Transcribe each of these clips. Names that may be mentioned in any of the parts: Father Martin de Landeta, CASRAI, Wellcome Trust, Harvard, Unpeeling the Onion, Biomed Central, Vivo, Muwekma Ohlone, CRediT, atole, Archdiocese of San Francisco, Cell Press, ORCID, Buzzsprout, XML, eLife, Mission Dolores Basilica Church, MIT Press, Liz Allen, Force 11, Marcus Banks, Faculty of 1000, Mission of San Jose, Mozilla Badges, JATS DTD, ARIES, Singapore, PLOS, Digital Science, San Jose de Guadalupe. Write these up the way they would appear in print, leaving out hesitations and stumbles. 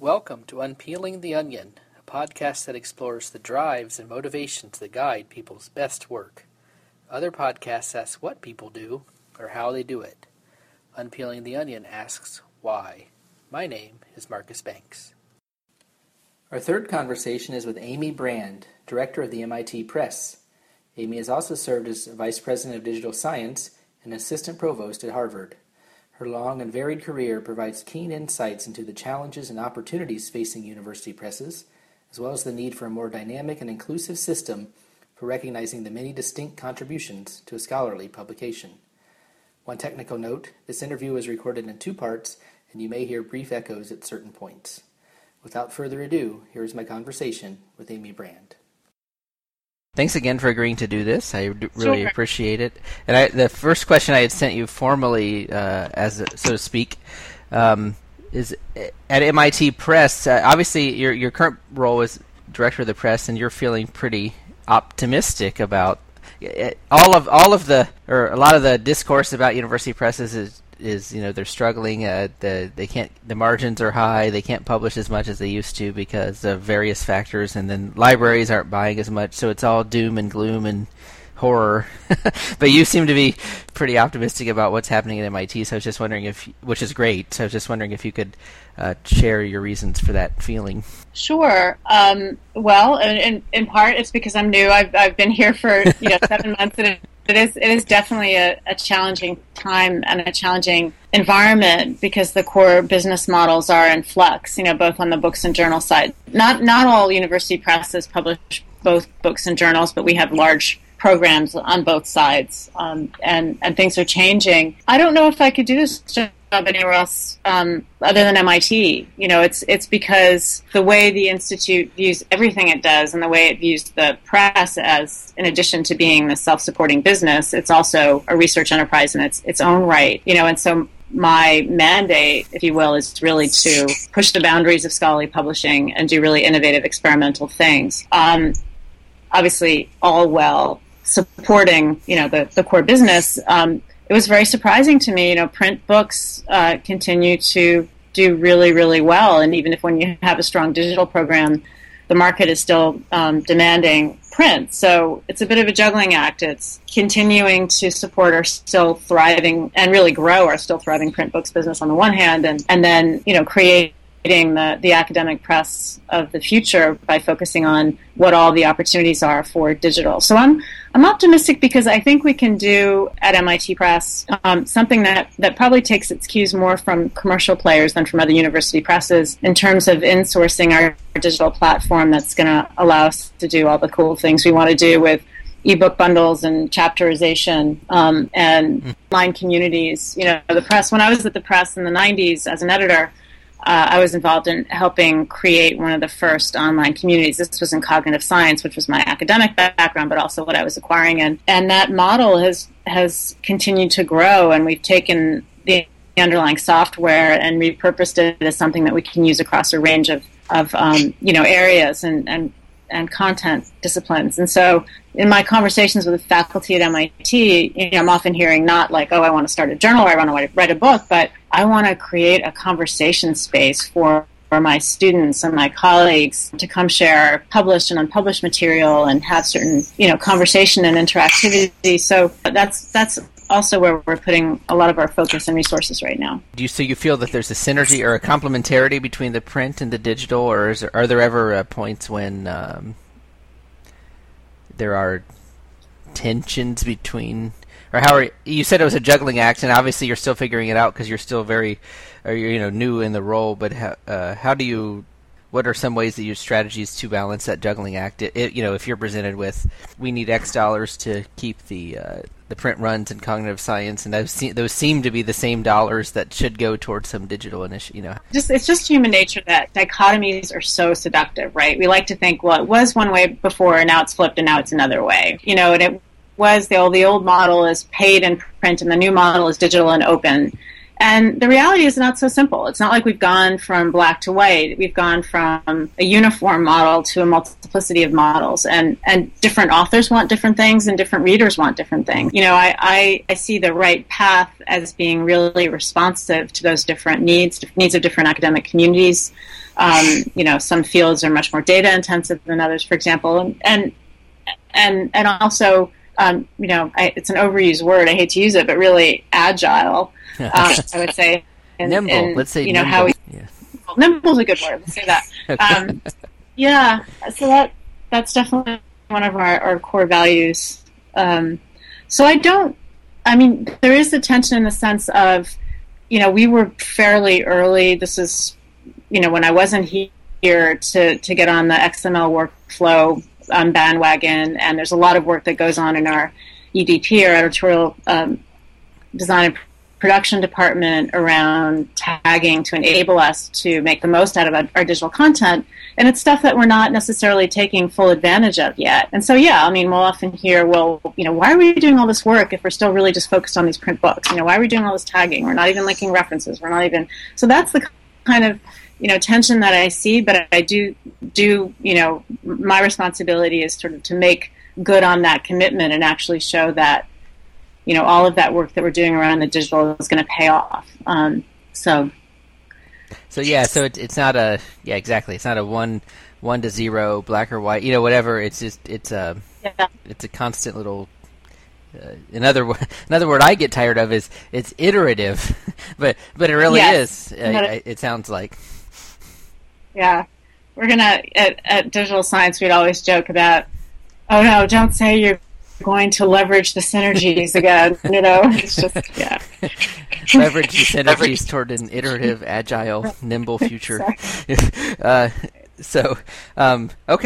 Welcome to Unpeeling the Onion, a podcast that explores the drives and motivations that guide people's best work. Other podcasts ask what people do or how they do it. Unpeeling the Onion asks why. My name is Marcus Banks. Our third conversation is with Amy Brand, director of the MIT Press. Amy has also served as vice president of digital science and assistant provost at Harvard. Her long and varied career provides keen insights into the challenges and opportunities facing university presses, as well as the need for a more dynamic and inclusive system for recognizing the many distinct contributions to a scholarly publication. One technical note, this interview was recorded in two parts, and you may hear brief echoes at certain points. Without further ado, here is my conversation with Amy Brand. Thanks again for agreeing to do this. I really appreciate it. And the first question I had sent you formally, so to speak, is at MIT Press. Obviously, your current role is director of the press, and you're feeling pretty optimistic about a lot of the discourse about university presses is they're struggling. The margins are high. They can't publish as much as they used to because of various factors, and then libraries aren't buying as much, so it's all doom and gloom and horror. But you seem to be pretty optimistic about what's happening at MIT, so I was just wondering which is great. So I was just wondering if you could share your reasons for that feeling. Sure. Well, in part, it's because I'm new. I've been here for 7 months, and it is definitely a challenging time and a challenging environment because the core business models are in flux, both on the books and journal side. Not all university presses publish both books and journals, but we have large programs on both sides, and things are changing. I don't know if I could do this job anywhere else other than MIT. It's because the way the Institute views everything it does and the way it views the press as, in addition to being the self-supporting business, it's also a research enterprise in its own right. And so my mandate, if you will, is really to push the boundaries of scholarly publishing and do really innovative experimental things. Obviously, all while supporting, the core business. It was very surprising to me, print books continue to do really, really well. And even if when you have a strong digital program, the market is still demanding print. So it's a bit of a juggling act. It's continuing to support our still thriving and really grow our still thriving print books business on the one hand, and then, creating the academic press of the future by focusing on what all the opportunities are for digital. So I'm optimistic because I think we can do at MIT Press something that probably takes its cues more from commercial players than from other university presses in terms of insourcing our digital platform that's going to allow us to do all the cool things we want to do with ebook bundles and chapterization and online communities. The press, when I was at the press in the 90s as an editor, I was involved in helping create one of the first online communities. This was in cognitive science, which was my academic background, but also what I was acquiring in. And that model has continued to grow, and we've taken the underlying software and repurposed it as something that we can use across a range of areas and content disciplines. And so in my conversations with the faculty at MIT, I'm often hearing not like, oh, I want to start a journal or I want to write a book, but I want to create a conversation space for my students and my colleagues to come share published and unpublished material and have certain, conversation and interactivity. So that's also where we're putting a lot of our focus and resources right now. So you feel that there's a synergy or a complementarity between the print and the digital, or are there ever points when there are tensions between, or how are you said it was a juggling act, and obviously you're still figuring it out because you're still very, new in the role, but how do you, what are some ways that you strategies to balance that juggling act? If you're presented with, we need X dollars to keep the print runs in cognitive science, and those seem to be the same dollars that should go towards some digital initiative. It's just human nature that dichotomies are so seductive, right? We like to think, well, it was one way before, and now it's flipped, and now it's another way. And it was the old model is paid and print, and the new model is digital and open. And the reality is not so simple. It's not like we've gone from black to white. We've gone from a uniform model to a multiplicity of models. And different authors want different things and different readers want different things. You know, I see the right path as being really responsive to those different needs of different academic communities. You know, some fields are much more data intensive than others, for example. And also, you know, it's an overused word. I hate to use it, but really agile. I would say nimble. Let's say, you know, nimble. Nimble's a good word. Let's say that. Okay. Yeah. So that's definitely one of our core values. So there is a tension in the sense of, you know, we were fairly early. This is, you know, when I wasn't here to get on the XML workflow bandwagon, and there's a lot of work that goes on in our EDP, or editorial design and production department, around tagging to enable us to make the most out of our digital content. And it's stuff that we're not necessarily taking full advantage of yet. And so, yeah, I mean, we'll often hear, well, you know, why are we doing all this work if we're still really just focused on these print books? You know, why are we doing all this tagging? We're not even linking references. We're not even. So that's the kind of, you know, tension that I see, but I do, you know, my responsibility is sort of to make good on that commitment and actually show that, you know, all of that work that we're doing around the digital is going to pay off. So it's not a, yeah, exactly. It's not a one to zero, black or white, you know, whatever. It's just, it's a constant little, another word I get tired of is it's iterative, but it really is. It sounds like. Yeah, we're gonna at Digital Science. We'd always joke about, oh no, don't say you're going to leverage the synergies again. You know, it's just leverage the synergies toward an iterative, agile, nimble future. Exactly.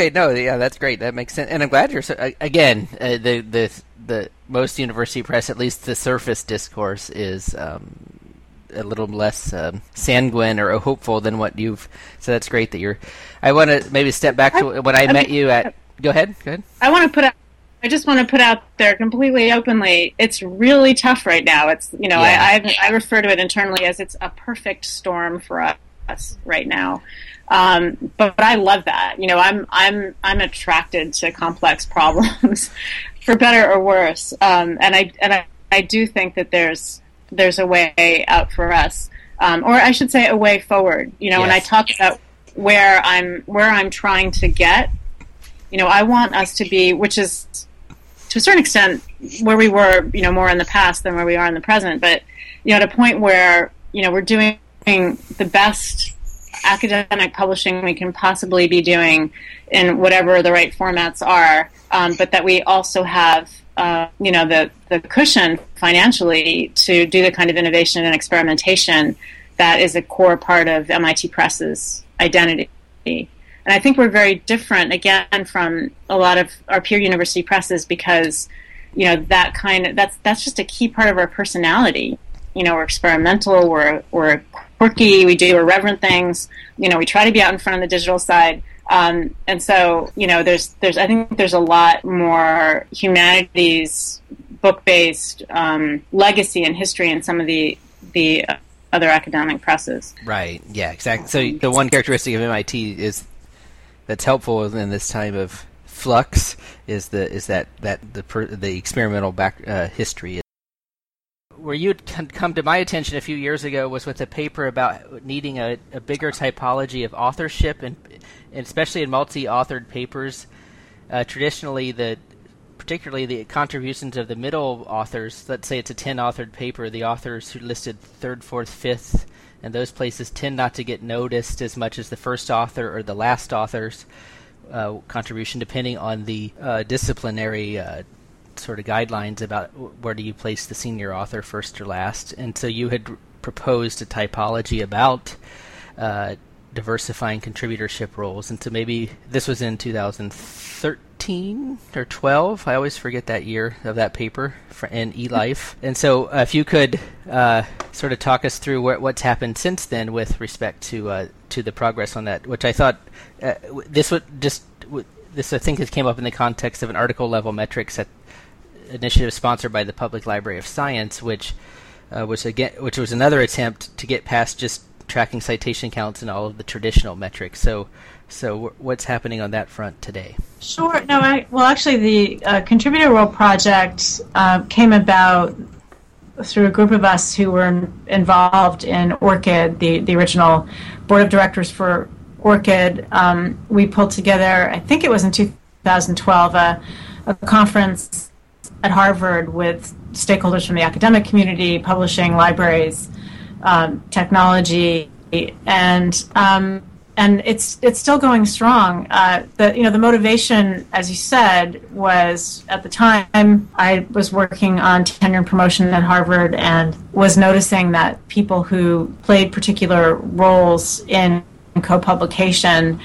That's great. That makes sense, and I'm glad you're so. Again, the most university press, at least the surface discourse, is a little less sanguine or hopeful than what you've. So that's great that you're. I want to maybe step back to when I met you at. Go ahead. I just want to put out there completely openly, it's really tough right now. It's, you know, I refer to it internally as it's a perfect storm for us right now. But I love that. You know, I'm attracted to complex problems, for better or worse. And I do think that there's a way out for us, or I should say a way forward. You know, yes. When I talk about where I'm trying to get, you know, I want us to be, which is to a certain extent where we were, you know, more in the past than where we are in the present. But, you know, at a point where, you know, we're doing the best academic publishing we can possibly be doing in whatever the right formats are, but that we also have, you know, the cushion financially to do the kind of innovation and experimentation that is a core part of MIT Press's identity. And I think we're very different, again, from a lot of our peer university presses because, you know, that's just a key part of our personality. You know, we're experimental, we're quirky, we do irreverent things. You know, we try to be out in front of the digital side. And so, you know, I think there's a lot more humanities book-based legacy and history in some of the other academic presses. Right. Yeah, exactly. So the one characteristic of MIT that's helpful in this time of flux is that the experimental history. Where you'd come to my attention a few years ago was with a paper about needing a bigger typology of authorship, and especially in multi-authored papers. Traditionally, particularly the contributions of the middle authors, let's say it's a 10-authored paper, the authors who listed third, fourth, fifth, and those places tend not to get noticed as much as the first author or the last author's contribution, depending on the disciplinary sort of guidelines about where do you place the senior author first or last. And so you had proposed a typology about diversifying contributorship roles. And so maybe this was in 2013 or 12. I always forget that year of that paper in eLife. And so if you could sort of talk us through what's happened since then with respect to the progress on that, which I thought I think it came up in the context of an article level metrics initiative sponsored by the Public Library of Science, which which was another attempt to get past just tracking citation counts and all of the traditional metrics. So what's happening on that front today? Sure. No. Well, actually, the Contributor World Project came about through a group of us who were involved in ORCID, the original board of directors for ORCID. We pulled together, I think it was in 2012, a conference at Harvard with stakeholders from the academic community, publishing, libraries, technology, and it's still going strong. The motivation, as you said, was at the time I was working on tenure and promotion at Harvard and was noticing that people who played particular roles in co-publication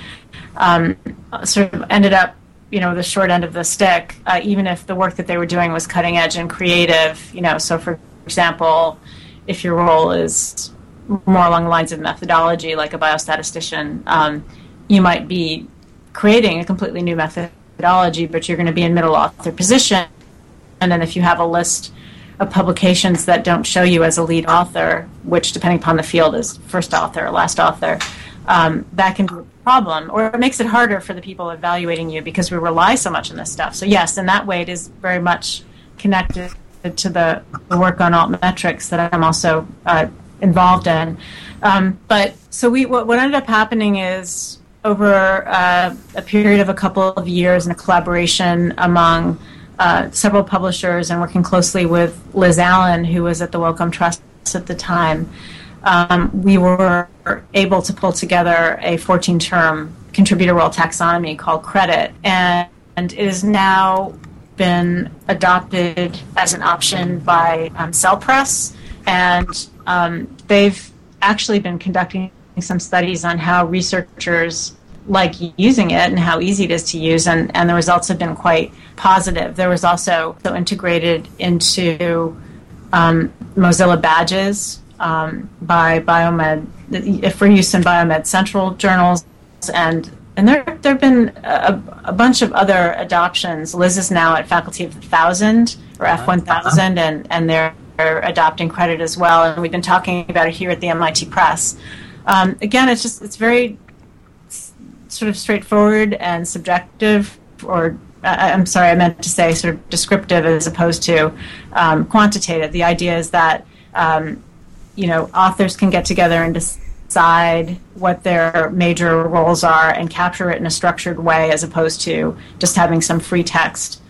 sort of ended up, the short end of the stick, even if the work that they were doing was cutting edge and creative. So for example, if your role is more along the lines of methodology, like a biostatistician, you might be creating a completely new methodology, but you're going to be in middle author position. And then if you have a list of publications that don't show you as a lead author, which depending upon the field is first author or last author, that can be a problem, or it makes it harder for the people evaluating you because we rely so much on this stuff. So yes, in that way, it is very much connected to the work on alt metrics that I'm also involved in. What ended up happening is over a period of a couple of years in a collaboration among several publishers and working closely with Liz Allen, who was at the Wellcome Trust at the time, we were able to pull together a 14-term contributor world taxonomy called CRediT, and it is now been adopted as an option by Cell Press, and they've actually been conducting some studies on how researchers like using it and how easy it is to use, and the results have been quite positive. There was also integrated into Mozilla Badges by Biomed for use in Biomed Central journals, and there have been a bunch of other adoptions. Liz is now at Faculty of 1000, or F1000, and they're adopting CRediT as well. And we've been talking about it here at the MIT Press. Again, it's very sort of straightforward and subjective, or I'm sorry, I meant to say sort of descriptive as opposed to quantitative. The idea is that authors can get together and decide what their major roles are and capture it in a structured way as opposed to just having some free text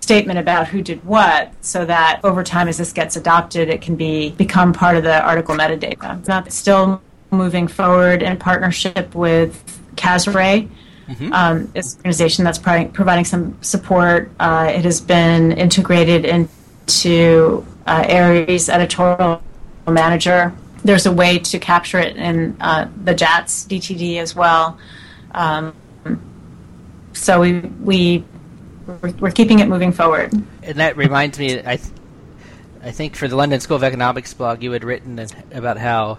statement about who did what, so that over time as this gets adopted it can become part of the article metadata. That's still moving forward in partnership with CASRAI. Mm-hmm. It's an organization that's providing some support. It has been integrated into ARIES editorial manager. There's a way to capture it in the JATS DTD as well. So we're keeping it moving forward. And that reminds me, I think for the London School of Economics blog, you had written about how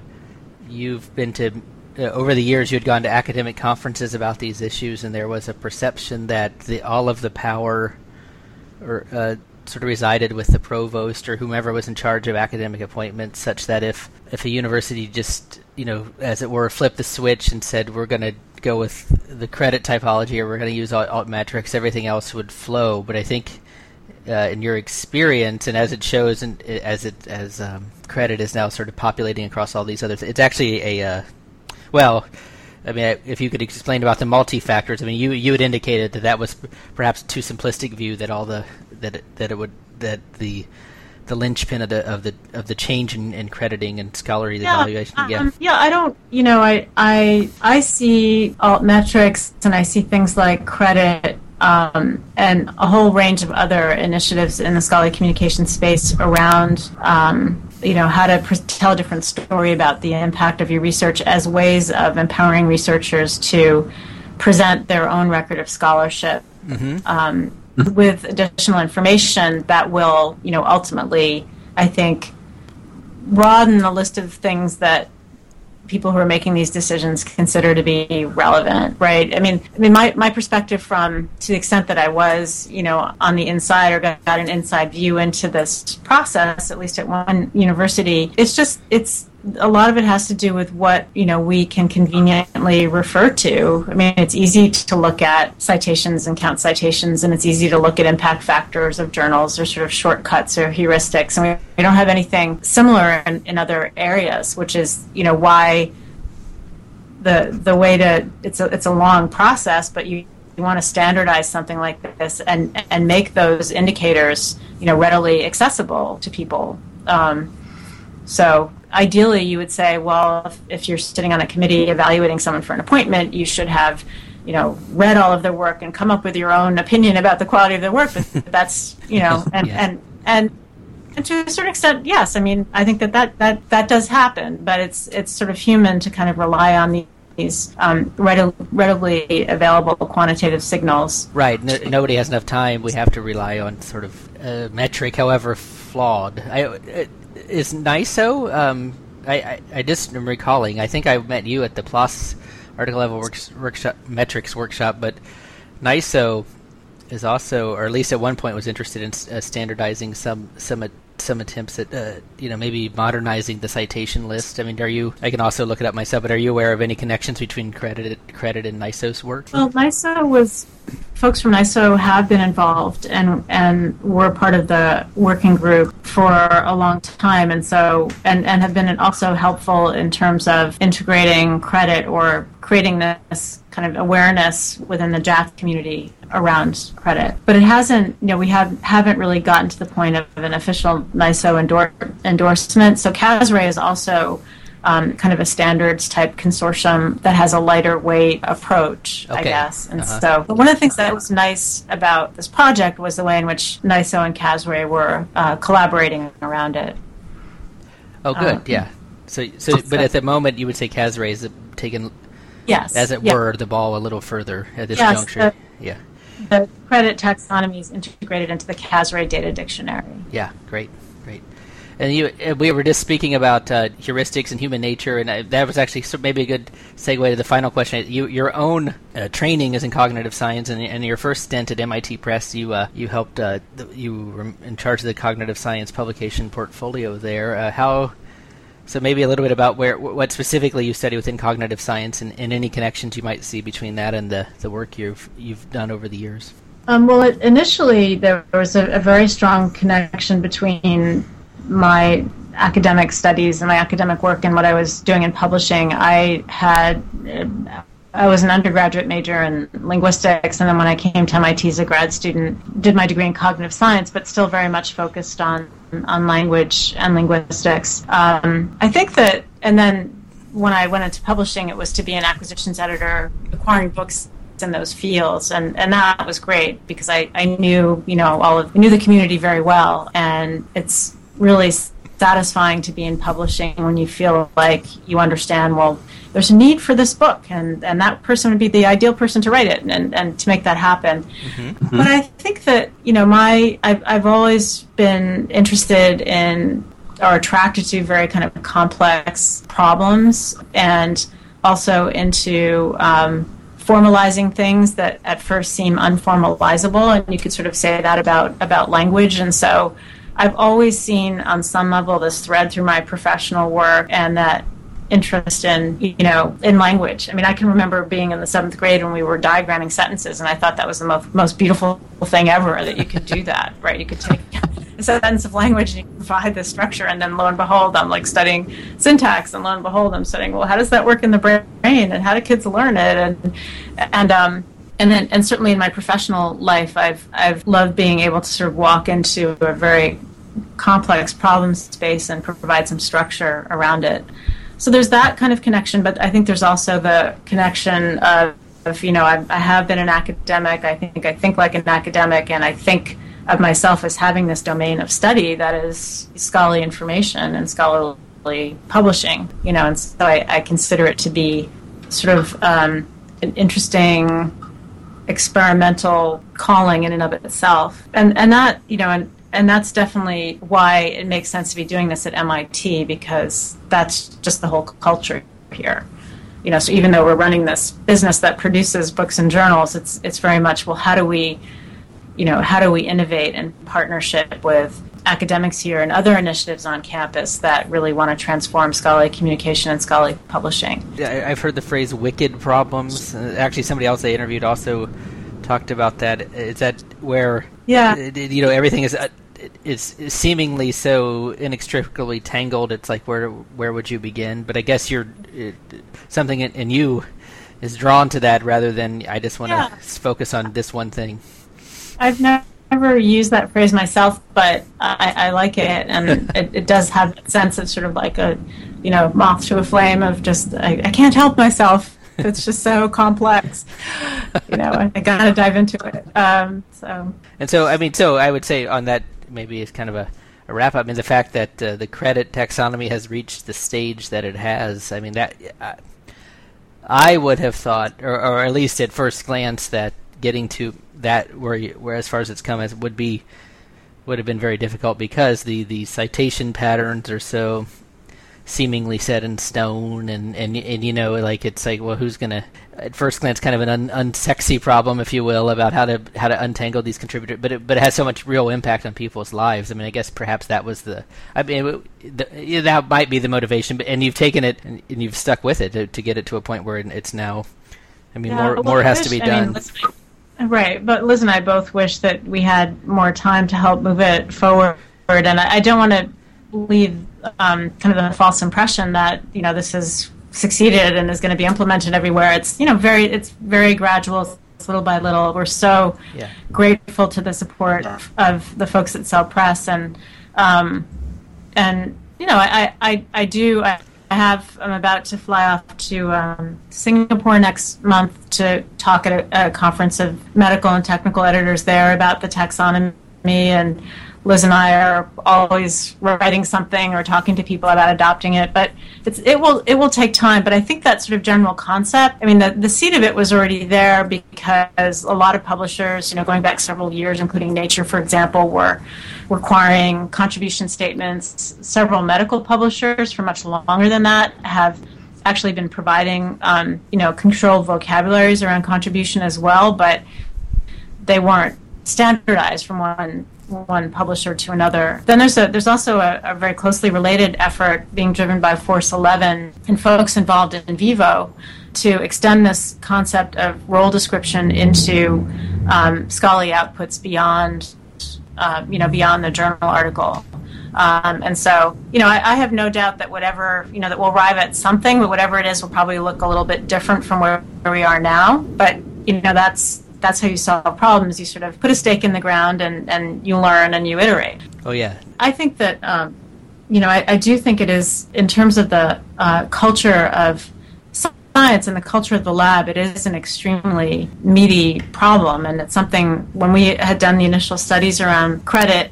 you've been to, over the years, you had gone to academic conferences about these issues, and there was a perception that all of the power or sort of resided with the provost or whomever was in charge of academic appointments, such that if a university just, as it were, flipped the switch and said, we're going to go with the CRediT typology or we're going to use alt metrics, everything else would flow. But I think in your experience, and as it shows, and as CRediT is now sort of populating across all these other things, it's actually if you could explain about the multi-factors, you had indicated that was perhaps too simplistic view that all the linchpin of the change in crediting and scholarly evaluation. I see alt metrics and I see things like CRediT and a whole range of other initiatives in the scholarly communication space around how to tell a different story about the impact of your research as ways of empowering researchers to present their own record of scholarship. Mm-hmm. With additional information that will, ultimately, I think, broaden the list of things that people who are making these decisions consider to be relevant, right? I mean, my perspective from, to the extent that I was, on the inside or got an inside view into this process, at least at one university, it's a lot of it has to do with what, we can conveniently refer to. I mean, it's easy to look at citations and count citations, and it's easy to look at impact factors of journals or sort of shortcuts or heuristics. And we don't have anything similar in other areas, which is, why the way to, it's a long process, but you want to standardize something like this and make those indicators, readily accessible to people. So ideally, you would say, well, if you're sitting on a committee evaluating someone for an appointment, you should have, read all of their work and come up with your own opinion about the quality of their work. But that's, and to a certain extent, yes. I mean, I think that does happen, but it's sort of human to kind of rely on these readily available quantitative signals. Right. Nobody has enough time. We have to rely on sort of a metric, however flawed. Is NISO, I just am recalling, I think I met you at the PLOS Article Level workshop, Metrics Workshop, but NISO is also, or at least at one point was interested in standardizing some attempts at, maybe modernizing the citation list. I mean, I can also look it up myself, but are you aware of any connections between CRediT and NISO's work? Well, folks from NISO have been involved and were part of the working group for a long time, and so and have been also helpful in terms of integrating CRediT or creating this kind of awareness within the JATS community around CRediT. But it hasn't, we haven't really gotten to the point of an official NISO endorsement. So CASRAI is also kind of a standards-type consortium that has a lighter-weight approach, okay. I guess. And so, but one of the things that was nice about this project was the way in which NISO and CASRAI were collaborating around it. Oh, good, yeah. So, but at the moment, you would say CASRAI is taken, yes, as it were, the ball a little further at this juncture. The CRediT taxonomy is integrated into the CASRAI data dictionary. Yeah, great. And we were just speaking about heuristics and human nature, and that was actually maybe a good segue to the final question. Your own training is in cognitive science, and your first stint at MIT Press, you helped. You were in charge of the cognitive science publication portfolio there. So maybe a little bit about what specifically you study within cognitive science, and any connections you might see between that and the work you've done over the years. Well, initially there was a very strong connection between my academic studies and my academic work and what I was doing in publishing. I was an undergraduate major in linguistics, and then when I came to MIT as a grad student, did my degree in cognitive science, but still very much focused on language and linguistics. I think that, and then when I went into publishing, it was to be an acquisitions editor, acquiring books in those fields, and that was great because I knew, I knew the community very well, and it's really satisfying to be in publishing when you feel like you understand, well, there's a need for this book, and that person would be the ideal person to write it and to make that happen. Mm-hmm. Mm-hmm. But I think that, I've always been interested in or attracted to very kind of complex problems, and also into formalizing things that at first seem unformalizable, and you could sort of say that about language, and so I've always seen on some level this thread through my professional work and that interest in, in language. I mean, I can remember being in the 7th grade when we were diagramming sentences, and I thought that was the most beautiful thing ever, that you could do that, right? You could take a sentence of language and you provide this structure, and then lo and behold, I'm like studying syntax, and lo and behold, I'm studying, well, how does that work in the brain, and how do kids learn it? And certainly in my professional life, I've loved being able to sort of walk into a very complex problem space and provide some structure around it. So there's that kind of connection, but I think there's also the connection of I have been an academic. I think like an academic, and I think of myself as having this domain of study that is scholarly information and scholarly publishing. And so I consider it to be sort of an interesting experimental calling in and of itself, and that and that's definitely why it makes sense to be doing this at MIT, because that's just the whole culture peer. You know, so even though we're running this business that produces books and journals, it's very much, well, how do we, you know, how do we innovate in partnership with academics here and other initiatives on campus that really want to transform scholarly communication and scholarly publishing? Yeah, I've heard the phrase wicked problems. Actually, somebody else I interviewed also talked about that. Is that where, yeah, you know, everything is seemingly so inextricably tangled, it's like where would you begin? But I guess something in you is drawn to that rather than I just want to focus on this one thing. I've never used that phrase myself, but I like it, and it does have that sense of sort of like a, you know, moth to a flame of just I can't help myself. It's just so complex. You know, I gotta dive into it. So I would say on that maybe it's kind of a wrap up. I mean, the fact that the CRediT taxonomy has reached the stage that it has. I mean, that I would have thought, or at least at first glance, that getting to that where as far as it's come as would have been very difficult because the citation patterns are so seemingly set in stone, and you know, like it's like, well, who's gonna, at first glance, kind of an unsexy problem, if you will, about how to untangle these contributors, but it has so much real impact on people's lives. I mean, I guess perhaps that was that might be the motivation, but, and you've taken it and you've stuck with it to get it to a point where it's now. I mean, more has to be done. Right, but Liz and I both wish that we had more time to help move it forward, and I don't want to leave kind of the false impression that, you know, this has succeeded and is going to be implemented everywhere. It's, you know, very gradual, it's little by little. We're so grateful to the support of the folks at Cell Press, and you know, I'm about to fly off to Singapore next month to talk at a conference of medical and technical editors there about the taxonomy, and Liz and I are always writing something or talking to people about adopting it, but it will take time. But I think that sort of general concept, I mean, the seed of it was already there because a lot of publishers, you know, going back several years, including Nature, for example, were requiring contribution statements. Several medical publishers for much longer than that have actually been providing, you know, controlled vocabularies around contribution as well, but they weren't standardized from one publisher to another. Then there's also a very closely related effort being driven by Force 11 and folks involved in Vivo to extend this concept of role description into scholarly outputs beyond, you know, beyond the journal article. And so, you know, I have no doubt that whatever, you know, that we'll arrive at something, but whatever it is will probably look a little bit different from where we are now. But, you know, that's how you solve problems. You sort of put a stake in the ground and you learn and you iterate. Oh, yeah. I think that, you know, I do think it is, in terms of the culture of science and the culture of the lab, it is an extremely meaty problem. And it's something, when we had done the initial studies around CRediT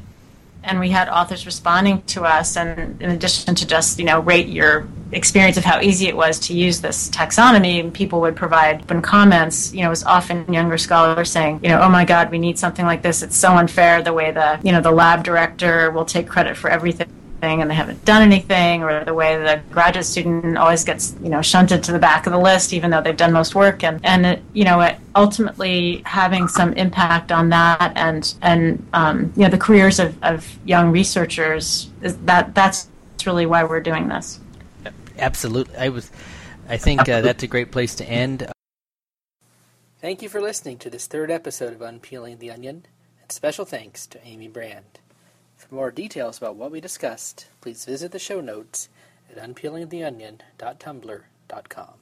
and we had authors responding to us, and in addition to just, you know, rate your experience of how easy it was to use this taxonomy, and people would provide open comments. You know, it was often younger scholars saying, you know, oh my God, we need something like this. It's so unfair the way the, you know, the lab director will take CRediT for everything and they haven't done anything, or the way the graduate student always gets, you know, shunted to the back of the list even though they've done most work, and it, you know, it ultimately having some impact on that and you know, the careers of young researchers, is that's really why we're doing this. Absolutely. I think that's a great place to end. Thank you for listening to this third episode of Unpeeling the Onion, and special thanks to Amy Brand. For more details about what we discussed, please visit the show notes at unpeelingtheonion.tumblr.com.